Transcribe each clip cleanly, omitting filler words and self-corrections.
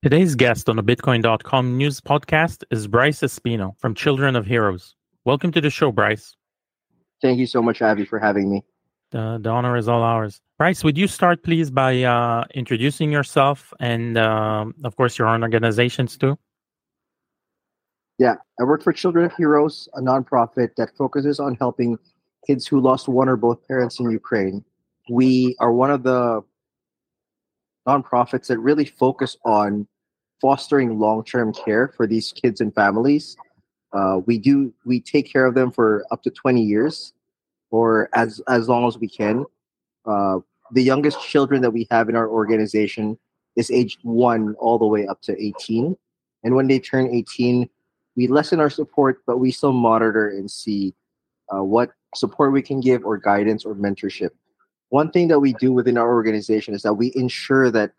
Today's guest on the Bitcoin.com news podcast is Brice Espino from Children of Heroes. Welcome to the show, Brice. Thank you so much, Avi, for having me. The honor is all ours. Brice, would you start, please, by introducing yourself and, of course, your own organizations, too? Yeah, I work for Children of Heroes, a nonprofit that focuses on helping kids who lost one or both parents in Ukraine. We are one of the nonprofits that really focus on fostering long-term care for these kids and families. We take care of them for up to 20 years or as long as we can. The youngest children that we have in our organization is aged 1 all the way up to 18. And when they turn 18, we lessen our support, but we still monitor and see what support we can give or guidance or mentorship. One thing that we do within our organization is that we ensure that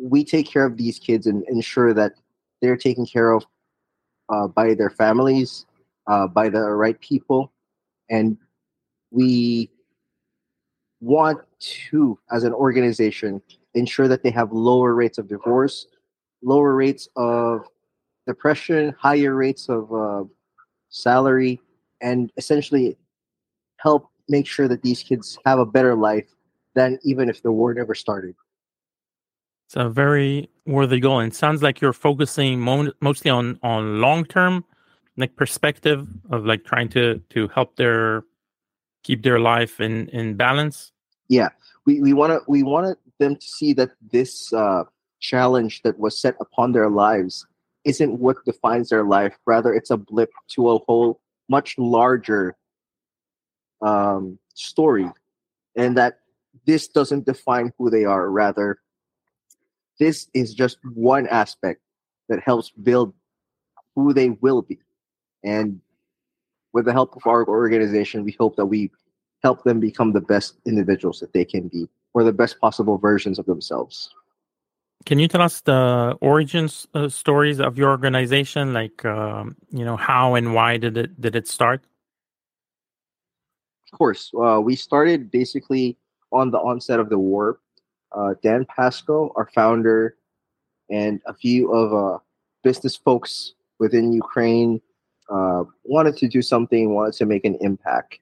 we take care of these kids and ensure that they're taken care of by their families, by the right people. And we want to, as an organization, ensure that they have lower rates of divorce, lower rates of depression, higher rates of salary, and essentially help make sure that these kids have a better life than even if the war never started. It's a very worthy goal. And it sounds like you're focusing mostly on long-term perspective of trying to help keep their life in balance. Yeah, we wanted them to see that this challenge that was set upon their lives isn't what defines their life. Rather, it's a blip to a whole much larger story, and that this doesn't define who they are. Rather, this is just one aspect that helps build who they will be. And with the help of our organization, we hope that we help them become the best individuals that they can be, or the best possible versions of themselves. Can you tell us the origins stories of your organization? How and why did it start? Of course. We started basically on the onset of the war. Dan Pasko, our founder, and a few of business folks within Ukraine wanted to make an impact.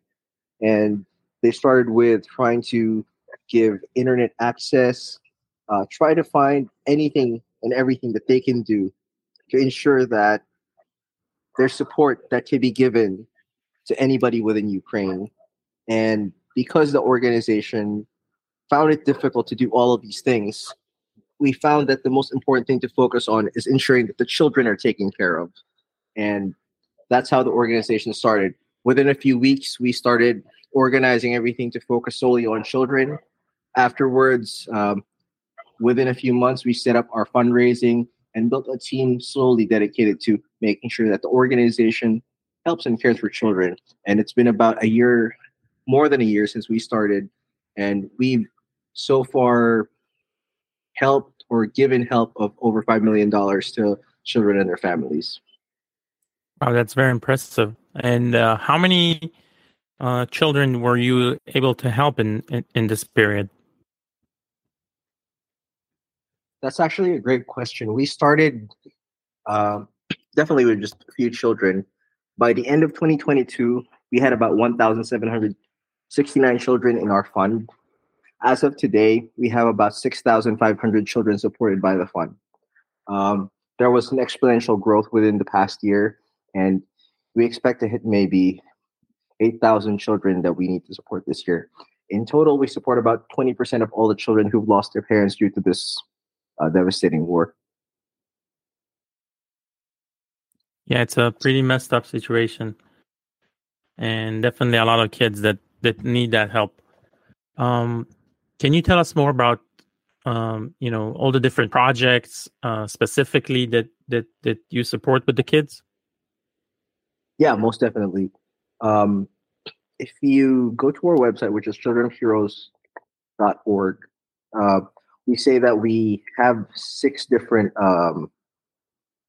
And they started with trying to give internet access, try to find anything and everything that they can do to ensure that there's support that can be given to anybody within Ukraine. And because the organization found it difficult to do all of these things, we found that the most important thing to focus on is ensuring that the children are taken care of. And that's how the organization started. Within a few weeks, we started organizing everything to focus solely on children. Afterwards, within a few months, we set up our fundraising and built a team solely dedicated to making sure that the organization helps and cares for children. And it's been about a year, more than a year, since we started, and we've so far helped or given help of over $5 million to children and their families. Wow, that's very impressive. And how many children were you able to help in this period? That's actually a great question. We started definitely with just a few children. By the end of 2022, we had about 1,769 children in our fund. As of today, we have about 6,500 children supported by the fund. There was an exponential growth within the past year, and we expect to hit maybe 8,000 children that we need to support this year. In total, we support about 20% of all the children who've lost their parents due to this devastating war. Yeah, it's a pretty messed up situation, and definitely a lot of kids that need that help. Can you tell us more about all the different projects specifically that you support with the kids? Yeah, most definitely. If you go to our website, which is childrenofheroes.org, we say that we have 6 different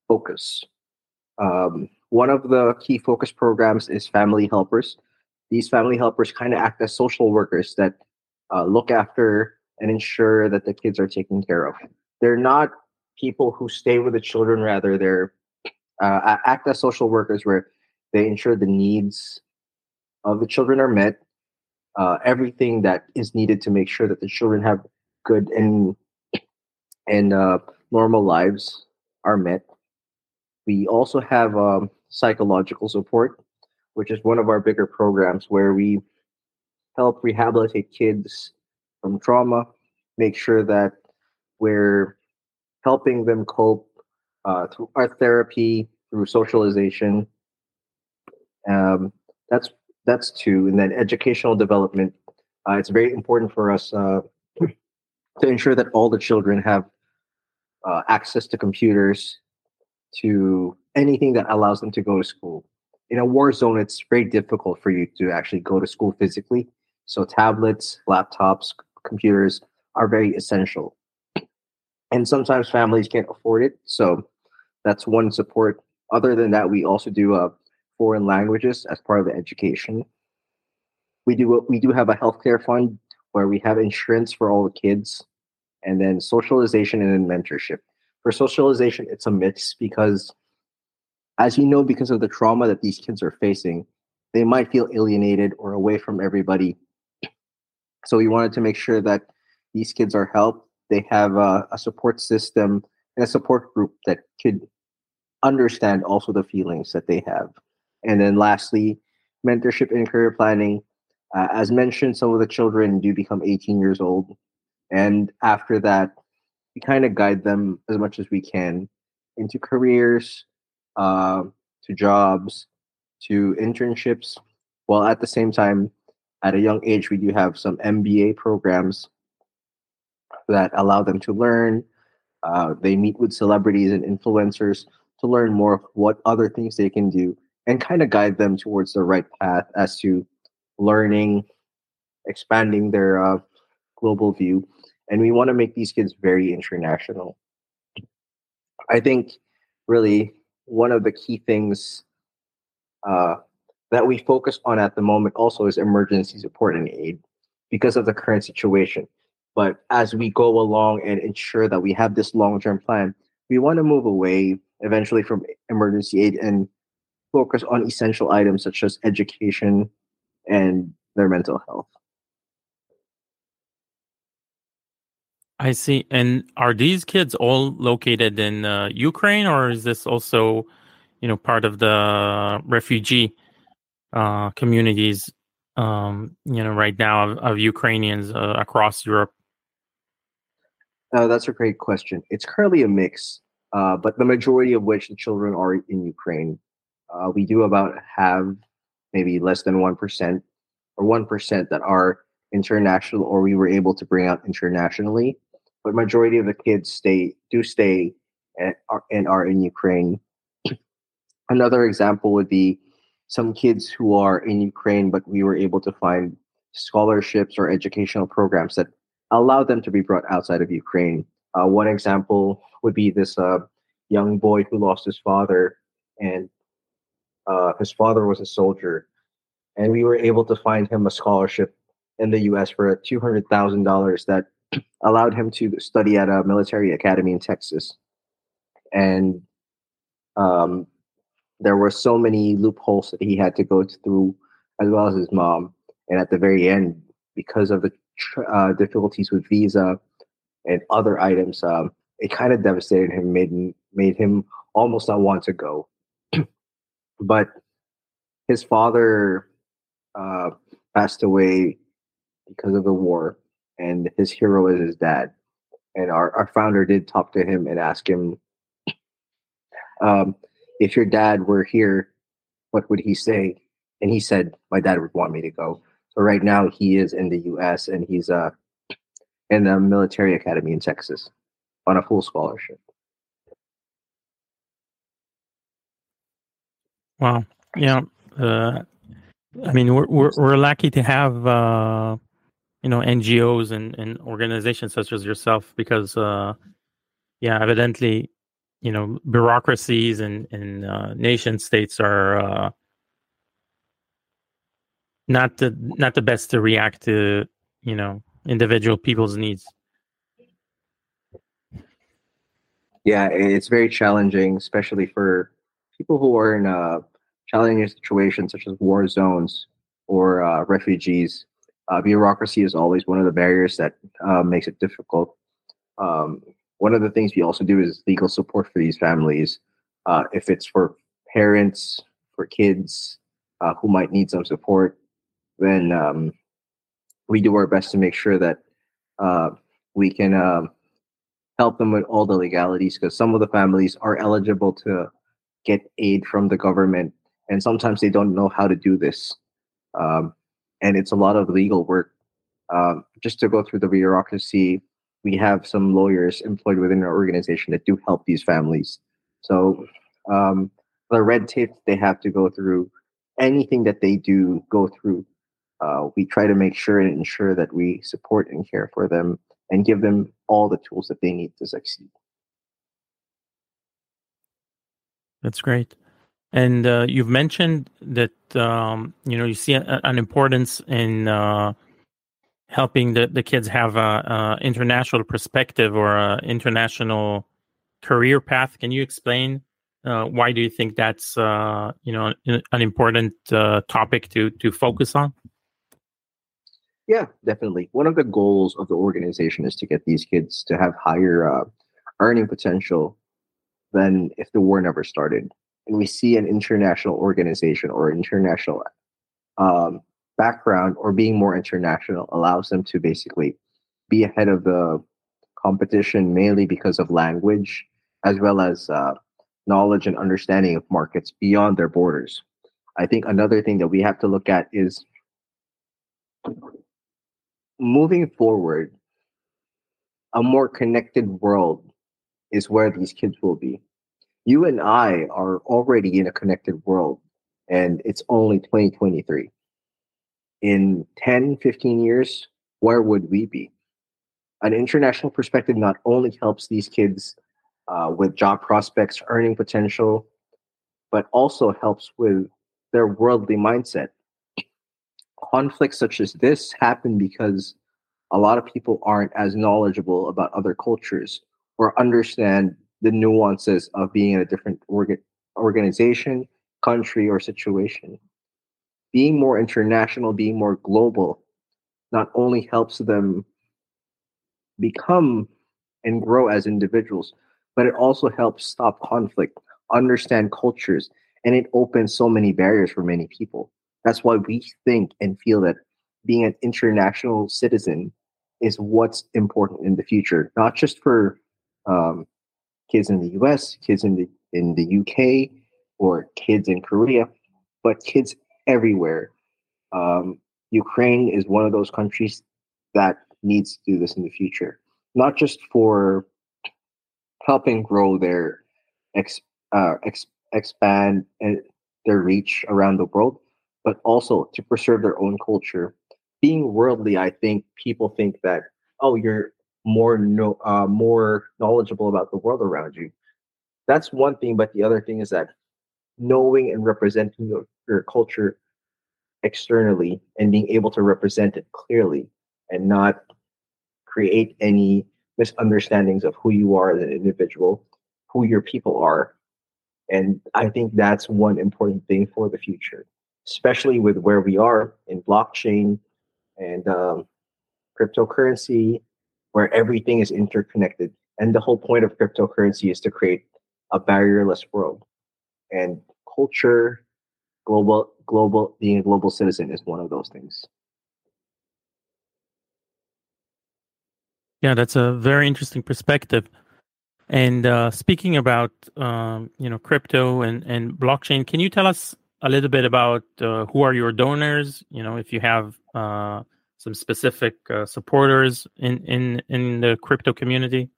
focus. One of the key focus programs is family helpers. These family helpers kind of act as social workers that look after and ensure that the kids are taken care of. They're not people who stay with the children. Rather, they're act as social workers where they ensure the needs of the children are met, everything that is needed to make sure that the children have good and normal lives are met. We also have psychological support, which is one of our bigger programs where we help rehabilitate kids from trauma, make sure that we're helping them cope through art therapy, through socialization. That's two. And then educational development. It's very important for us to ensure that all the children have access to computers, to anything that allows them to go to school. In a war zone, it's very difficult for you to actually go to school physically. So tablets, laptops, computers are very essential. And sometimes families can't afford it. So that's one support. Other than that, we also do foreign languages as part of the education. We do have a healthcare fund where we have insurance for all the kids, and then socialization and then mentorship. For socialization, it's a mix because, as you know, because of the trauma that these kids are facing, they might feel alienated or away from everybody. So we wanted to make sure that these kids are helped. They have a support system and a support group that could understand also the feelings that they have. And then lastly, mentorship and career planning. As mentioned, some of the children do become 18 years old. And after that, we kind of guide them as much as we can into careers, to jobs, to internships. While at the same time, at a young age, we do have some MBA programs that allow them to learn. They meet with celebrities and influencers to learn more of what other things they can do and kind of guide them towards the right path as to learning, expanding their global view. And we want to make these kids very international. I think really one of the key things that we focus on at the moment also is emergency support and aid because of the current situation. But as we go along and ensure that we have this long-term plan, we want to move away eventually from emergency aid and focus on essential items such as education and their mental health. I see. And are these kids all located in Ukraine, or is this also, part of the refugee communities, right now of Ukrainians across Europe? That's a great question. It's currently a mix, but the majority of which the children are in Ukraine. We do have maybe less than 1% or 1% that are international, or we were able to bring out internationally. But majority of the kids stay and are in Ukraine. Another example would be some kids who are in Ukraine, but we were able to find scholarships or educational programs that allow them to be brought outside of Ukraine. One example would be this young boy who lost his father, and his father was a soldier. And we were able to find him a scholarship in the U.S. for $200,000 that allowed him to study at a military academy in Texas. And there were so many loopholes that he had to go through, as well as his mom. And at the very end, because of the difficulties with visa and other items, it kind of devastated him, made him almost not want to go. But his father passed away because of the war, and his hero is his dad. And our founder did talk to him and ask him, if your dad were here, what would he say? And he said, my dad would want me to go. So right now he is in the U.S. and he's in the military academy in Texas on a full scholarship. Wow. Yeah. We're lucky to have, NGOs and organizations such as yourself, because, evidently, bureaucracies and nation states are not the best to react to, individual people's needs. Yeah, it's very challenging, especially for people who are in challenging situations such as war zones or refugees. Bureaucracy is always one of the barriers that makes it difficult. One of the things we also do is legal support for these families. If it's for parents, for kids who might need some support, then we do our best to make sure that we can help them with all the legalities, because some of the families are eligible to get aid from the government, and sometimes they don't know how to do this. And it's a lot of legal work. Just to go through the bureaucracy, we have some lawyers employed within our organization that do help these families. So the red tape they have to go through, anything that they do go through, we try to make sure and ensure that we support and care for them and give them all the tools that they need to succeed. That's great. And you've mentioned that, you see an importance in helping the kids have an international perspective or an international career path. Can you explain why do you think that's, an important topic to focus on? Yeah, definitely. One of the goals of the organization is to get these kids to have higher earning potential than if the war never started. And we see an international organization or international background or being more international allows them to basically be ahead of the competition, mainly because of language, as well as knowledge and understanding of markets beyond their borders. I think another thing that we have to look at is moving forward, a more connected world is where these kids will be. You and I are already in a connected world, and it's only 2023. In 10, 15 years, where would we be? An international perspective not only helps these kids with job prospects, earning potential, but also helps with their worldly mindset. Conflicts such as this happen because a lot of people aren't as knowledgeable about other cultures or understand the nuances of being in a different organization, country, or situation. Being more international, being more global, not only helps them become and grow as individuals, but it also helps stop conflict, understand cultures, and it opens so many barriers for many people. That's why we think and feel that being an international citizen is what's important in the future, not just for kids in the U.S., kids in the U.K., or kids in Korea, but kids everywhere. Ukraine is one of those countries that needs to do this in the future, not just for helping grow their expand their reach around the world, but also to preserve their own culture. Being worldly, I think people think that, oh, you're more knowledgeable about the world around you. That's one thing, but the other thing is that knowing and representing your culture externally and being able to represent it clearly and not create any misunderstandings of who you are as an individual, who your people are. And I think that's one important thing for the future, especially with where we are in blockchain and cryptocurrency, where everything is interconnected. And the whole point of cryptocurrency is to create a barrierless world. And culture, being a global citizen is one of those things. Yeah, that's a very interesting perspective. And speaking about crypto and blockchain, can you tell us a little bit about who are your donors? If you have some specific supporters in the crypto community?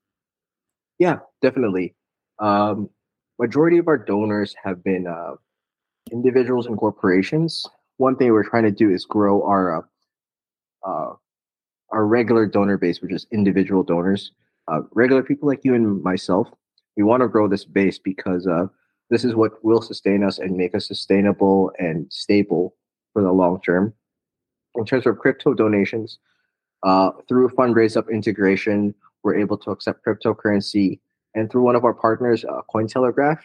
Yeah, definitely. Majority of our donors have been individuals and corporations. One thing we're trying to do is grow our regular donor base, which is individual donors, regular people like you and myself. We want to grow this base because this is what will sustain us and make us sustainable and stable for the long term. In terms of crypto donations, through FundraiseUp integration, we're able to accept cryptocurrency And through one of our partners, Cointelegraph,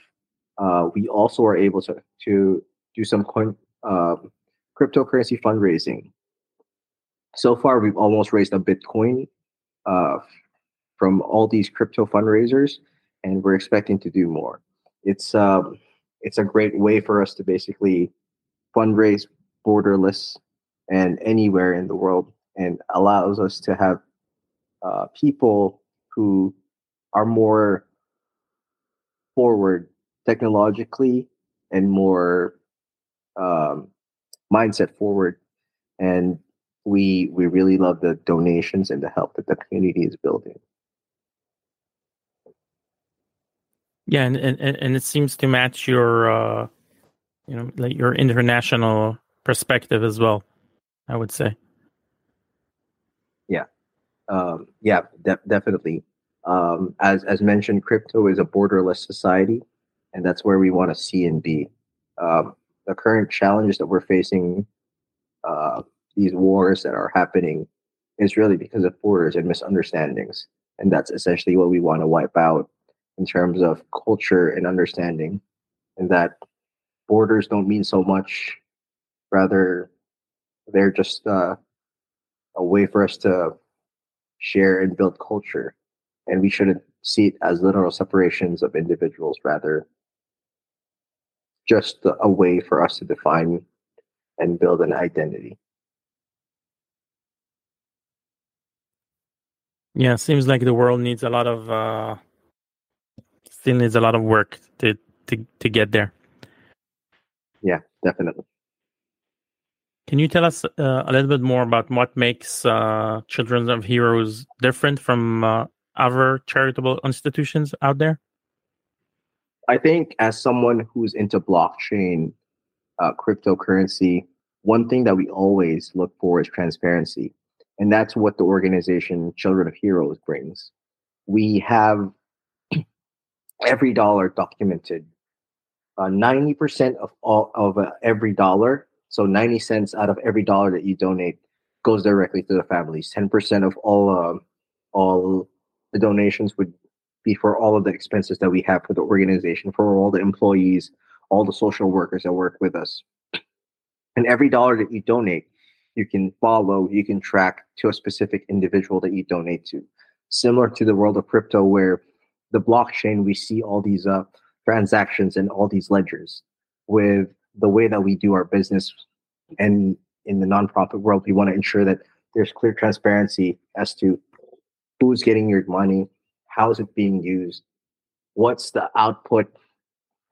we also are able to do some cryptocurrency fundraising. So far, we've almost raised a Bitcoin from all these crypto fundraisers, and we're expecting to do more. It's a great way for us to basically fundraise borderless and anywhere in the world, and allows us to have people who are more forward technologically and more mindset forward. And we really love the donations and the help that the community is building. Yeah, and it seems to match your like your international perspective as well, I would say. Yeah, definitely. As mentioned, crypto is a borderless society, and that's where we want to see and be. The current challenges that we're facing, these wars that are happening, is really because of borders and misunderstandings, and that's essentially what we want to wipe out in terms of culture and understanding, and that borders don't mean so much. Rather, they're just a way for us to share and build culture. And we shouldn't see it as literal separations of individuals, rather just a way for us to define and build an identity. Yeah, it seems like the world needs a lot of still needs a lot of work to get there. Yeah, definitely. Can you tell us a little bit more about what makes Children of Heroes different from other charitable institutions out there? I think as someone who's into blockchain, cryptocurrency, one thing that we always look for is transparency. And that's what the organization Children of Heroes brings. We have every dollar documented. 90% of every dollar, so 90 cents out of every dollar that you donate, goes directly to the families. 10% of all the donations would be for all of the expenses that we have for the organization, for all the employees, all the social workers that work with us. And every dollar that you donate, you can follow, you can track to a specific individual that you donate to. Similar to the world of crypto, where the blockchain, we see all these transactions and all these ledgers. With the way that we do our business and in the nonprofit world, we want to ensure that there's clear transparency as to who's getting your money, how's it being used, what's the output.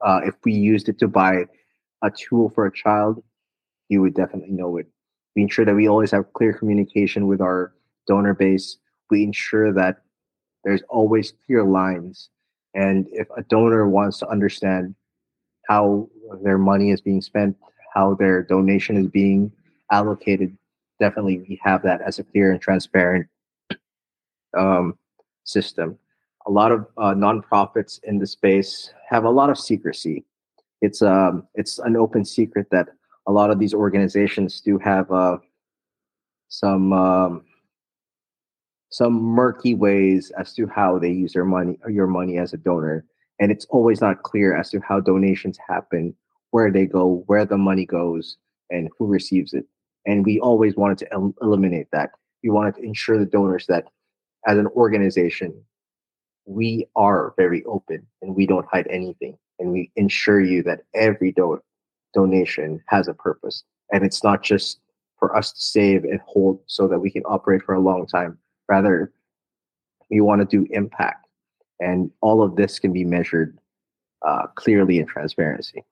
If we used it to buy a tool for a child, you would definitely know it. We ensure that we always have clear communication with our donor base. We ensure that there's always clear lines. And if a donor wants to understand how their money is being spent, how their donation is being allocated, definitely we have that as a clear and transparent system. A lot of nonprofits in the space have a lot of secrecy. It's an open secret that a lot of these organizations do have some murky ways as to how they use their money or your money as a donor. And it's always not clear as to how donations happen, where they go, where the money goes, and who receives it. And we always wanted to eliminate that. We wanted to ensure the donors that as an organization, we are very open and we don't hide anything. And we ensure you that every donation has a purpose. And it's not just for us to save and hold so that we can operate for a long time. Rather, we want to do impact. And all of this can be measured clearly in transparency.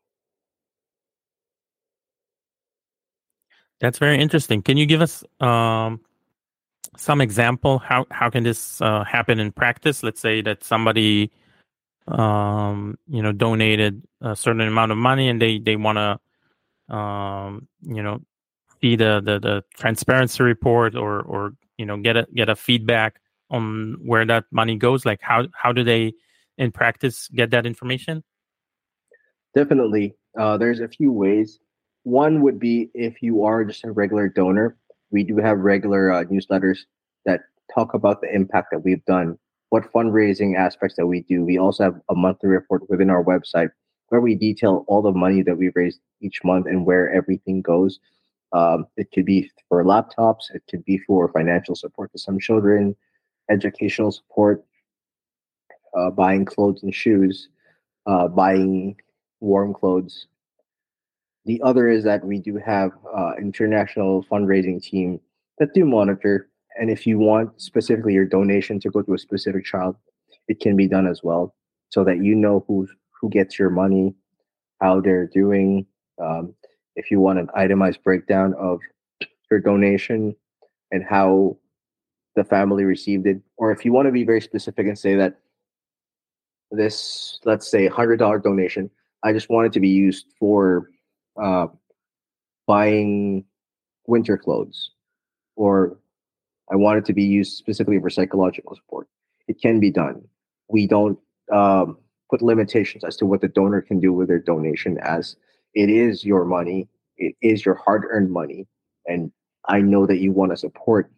That's very interesting. Can you give us some example? How can this happen in practice? Let's say that somebody donated a certain amount of money and they want to see the transparency report or get a feedback on where that money goes. Like how do they in practice get that information? Definitely. There's a few ways. One would be if you are just a regular donor, we do have regular newsletters that talk about the impact that we've done what fundraising aspects that we do. We also have a monthly report within our website where we detail all the money that we raise each month and where everything goes. It could be for laptops. It could be for financial support to some children, educational support, buying clothes and shoes, buying warm clothes. The other is that we do have international fundraising team that do monitor. And if you want specifically your donation to go to a specific child, it can be done as well, so that you know who gets your money, how they're doing. If you want an itemized breakdown of your donation and how the family received it, or if you want to be very specific and say that this, let's say $100 donation, I just want it to be used for buying winter clothes, or I want it to be used specifically for psychological support. It can be done. We don't put limitations as to what the donor can do with their donation, as it is your money. It is your hard-earned money. And I know that you want to support.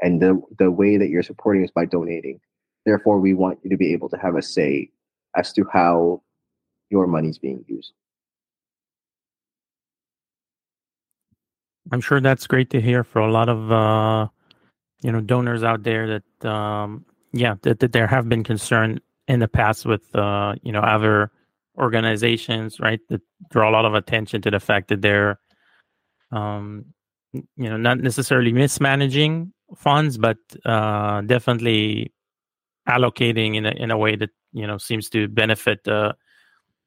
And the way that you're supporting is by donating. Therefore, we want you to be able to have a say as to how your money's being used. I'm sure that's great to hear for a lot of donors out there that, that there have been concern in the past with, other organizations, right, that draw a lot of attention to the fact that they're, not necessarily mismanaging funds, but definitely allocating in a way that, seems to benefit the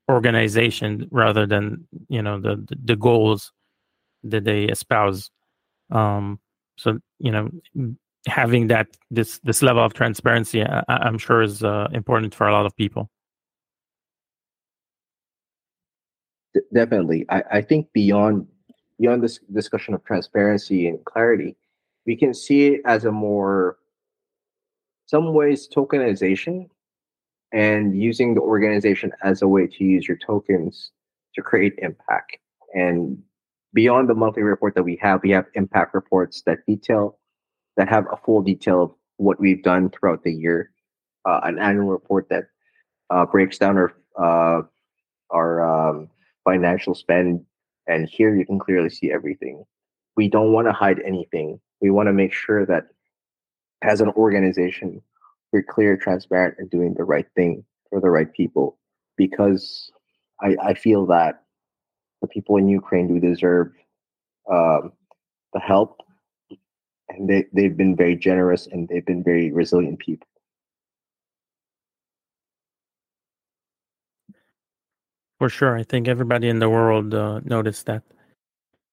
organization rather than, the goals that they espouse. So having that this level of transparency, I'm sure is important for a lot of people. Definitely. I think beyond this discussion of transparency and clarity, we can see it as a more, some ways, tokenization, and using the organization as a way to use your tokens to create impact. And beyond the monthly report that we have impact reports that have a full detail of what we've done throughout the year. An annual report that breaks down our financial spend, and here you can clearly see everything. We don't want to hide anything. We want to make sure that as an organization, we're clear, transparent, and doing the right thing for the right people, because I feel that the people in Ukraine do deserve the help, and they've been very generous, and they've been very resilient people. For sure. I think everybody in the world noticed that.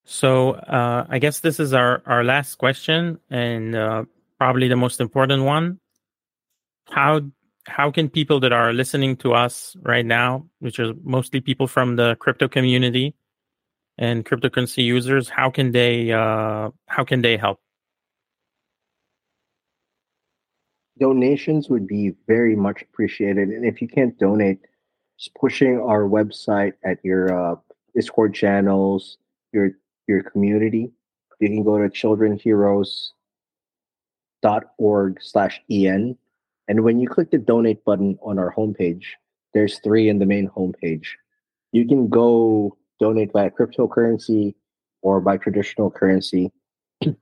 So I guess this is our last question, and probably the most important one. How can people that are listening to us right now, which are mostly people from the crypto community and cryptocurrency users, how can they help? Donations would be very much appreciated. And if you can't donate, just pushing our website at your Discord channels, your community. You can go to childrenheroes.org/en. And when you click the donate button on our homepage, there's 3 in the main homepage. You can go donate via cryptocurrency or by traditional currency. If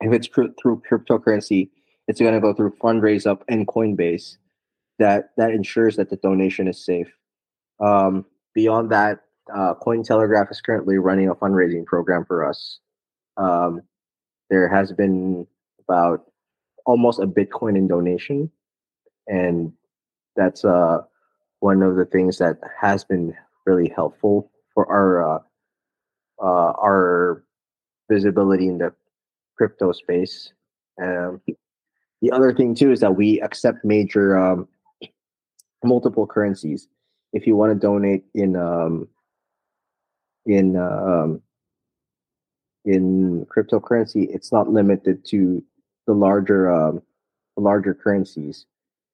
it's through cryptocurrency, it's going to go through FundraiseUp and Coinbase. That ensures that the donation is safe. Beyond that, Cointelegraph is currently running a fundraising program for us. There has been about almost a Bitcoin in donation, and that's one of the things that has been really helpful for our visibility in the crypto space. The other thing too is that we accept major multiple currencies. If you want to donate in cryptocurrency, it's not limited to the larger currencies.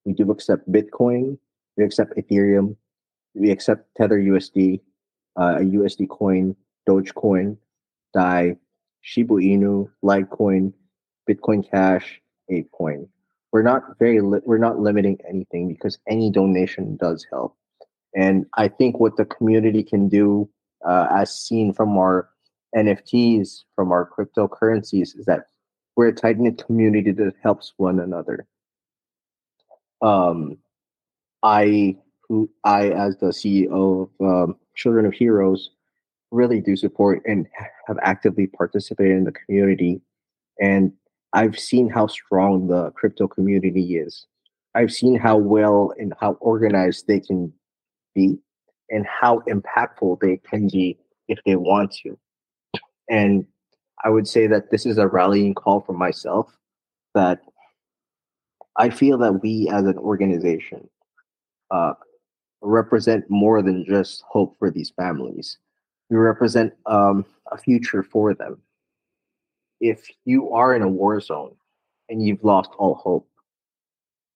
We do accept Bitcoin, we accept Ethereum, we accept Tether USD, USD Coin, Dogecoin, Dai, Shiba Inu, Litecoin, Bitcoin Cash, Apecoin. We're not limiting anything, because any donation does help. And I think what the community can do, as seen from our NFTs, from our cryptocurrencies, is that we're a tight-knit community that helps one another. I, as the CEO of Children of Heroes, really do support and have actively participated in the community. And I've seen how strong the crypto community is. I've seen how well and how organized they can be, and how impactful they can be if they want to. And I would say that this is a rallying call for myself, that I feel that we as an organization represent more than just hope for these families. We represent a future for them. If you are in a war zone and you've lost all hope,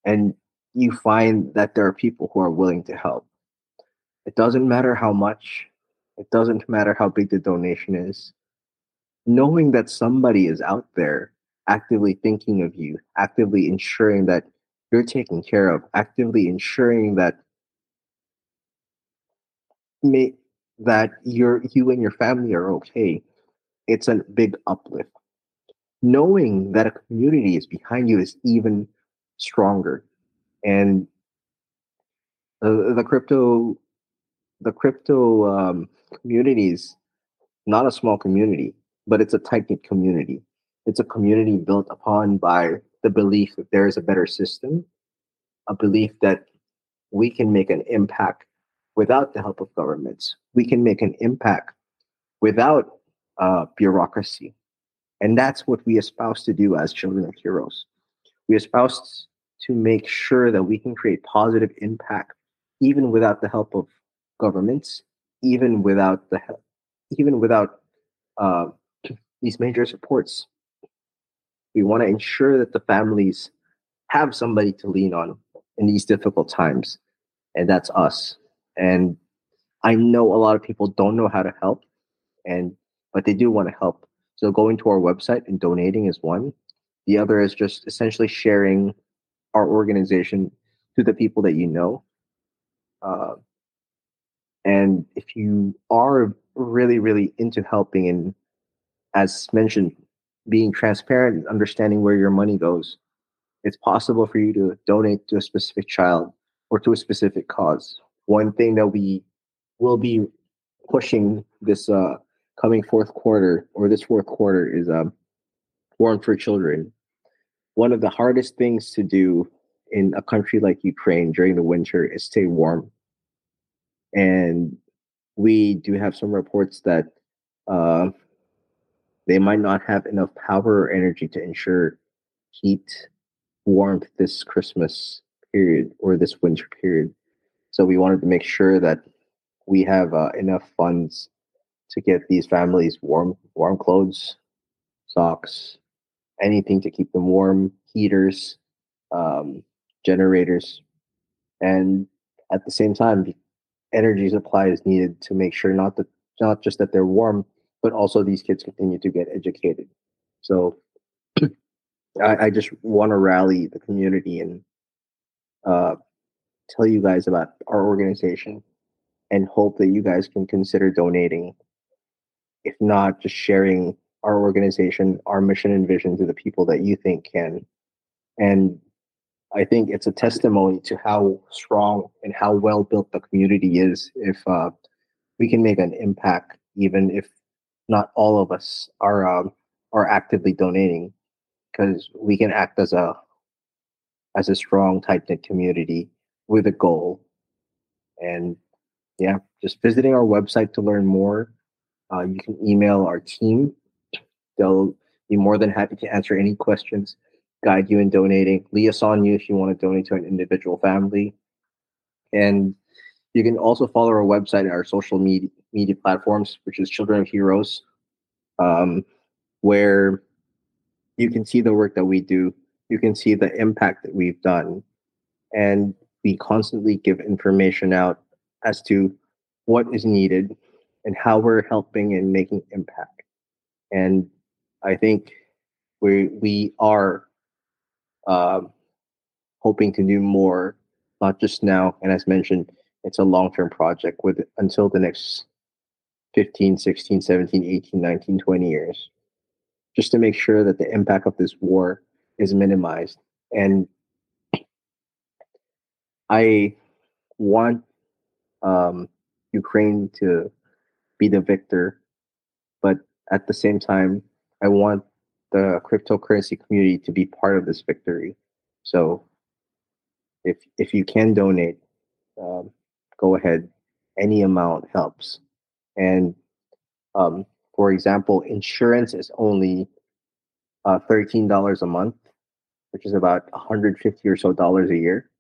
and you find that there are people who are willing to help, it doesn't matter how much, it doesn't matter how big the donation is, knowing that somebody is out there actively thinking of you, actively ensuring that you're taken care of, actively ensuring that you and your family are okay, it's a big uplift. Knowing that a community is behind you is even stronger. And the crypto community is not a small community, but it's a tight-knit community. It's a community built upon by the belief that there is a better system, a belief that we can make an impact without the help of governments. We can make an impact without bureaucracy. And that's what we espouse to do as Children of Heroes. We espouse to make sure that we can create positive impact even without the help of governments, even without these major supports. We want to ensure that the families have somebody to lean on in these difficult times, and that's us. And I know a lot of people don't know how to help, but they do want to help. So going to our website and donating is one. The other is just essentially sharing our organization to the people that you know. And if you are really, really into helping, and as mentioned, being transparent and understanding where your money goes, it's possible for you to donate to a specific child or to a specific cause. One thing that we will be pushing this fourth quarter is Warm for Children. One of the hardest things to do in a country like Ukraine during the winter is stay warm. And we do have some reports that they might not have enough power or energy to ensure heat, warmth this Christmas period or this winter period. So we wanted to make sure that we have enough funds to get these families warm clothes, socks, anything to keep them warm, heaters, generators. And at the same time, energy supply is needed to make sure not just that they're warm, but also these kids continue to get educated. So I just want to rally the community and tell you guys about our organization, and hope that you guys can consider donating. If not, just sharing our organization, our mission and vision to the people that you think can. And I think it's a testimony to how strong and how well built the community is if we can make an impact, even if not all of us are actively donating, because we can act as a strong, tight-knit community with a goal. And yeah, just visiting our website to learn more. You can email our team. They'll be more than happy to answer any questions, guide you in donating, liaison you if you want to donate to an individual family. And you can also follow our website and our social media platforms, which is Children of Heroes, where you can see the work that we do. You can see the impact that we've done. And we constantly give information out as to what is needed and how we're helping and making impact. And I think we are hoping to do more, not just now. And as mentioned, it's a long-term project with until the next 15, 16, 17, 18, 19, 20 years, just to make sure that the impact of this war is minimized. And I want Ukraine to be the victor, but at the same time, I want the cryptocurrency community to be part of this victory. So if you can donate, go ahead. Any amount helps. And for example, insurance is only $13 a month, which is about $150 or so dollars a year.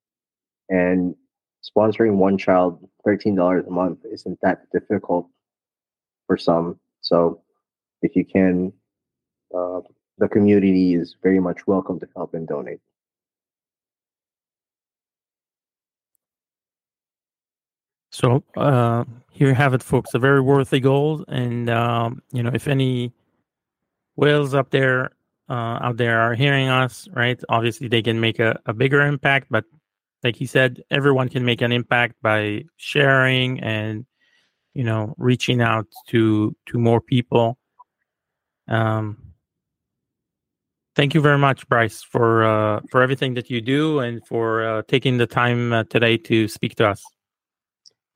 And sponsoring one child, $13 a month, isn't that difficult for some. So if you can, the community is very much welcome to help and donate. So here you have it, folks, a very worthy goal. And, you know, if any whales up there are hearing us, right, obviously they can make a bigger impact. But like he said, everyone can make an impact by sharing and, you know, reaching out to more people. Thank you very much, Brice, for everything that you do and for taking the time today to speak to us.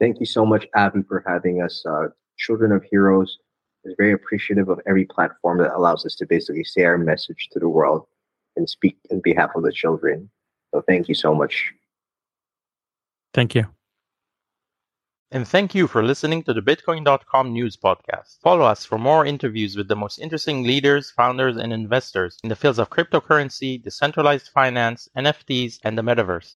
Thank you so much, Avi, for having us. Children of Heroes is very appreciative of every platform that allows us to basically say our message to the world and speak on behalf of the children. So thank you so much. Thank you. And thank you for listening to the Bitcoin.com News Podcast. Follow us for more interviews with the most interesting leaders, founders, and investors in the fields of cryptocurrency, decentralized finance, NFTs, and the metaverse.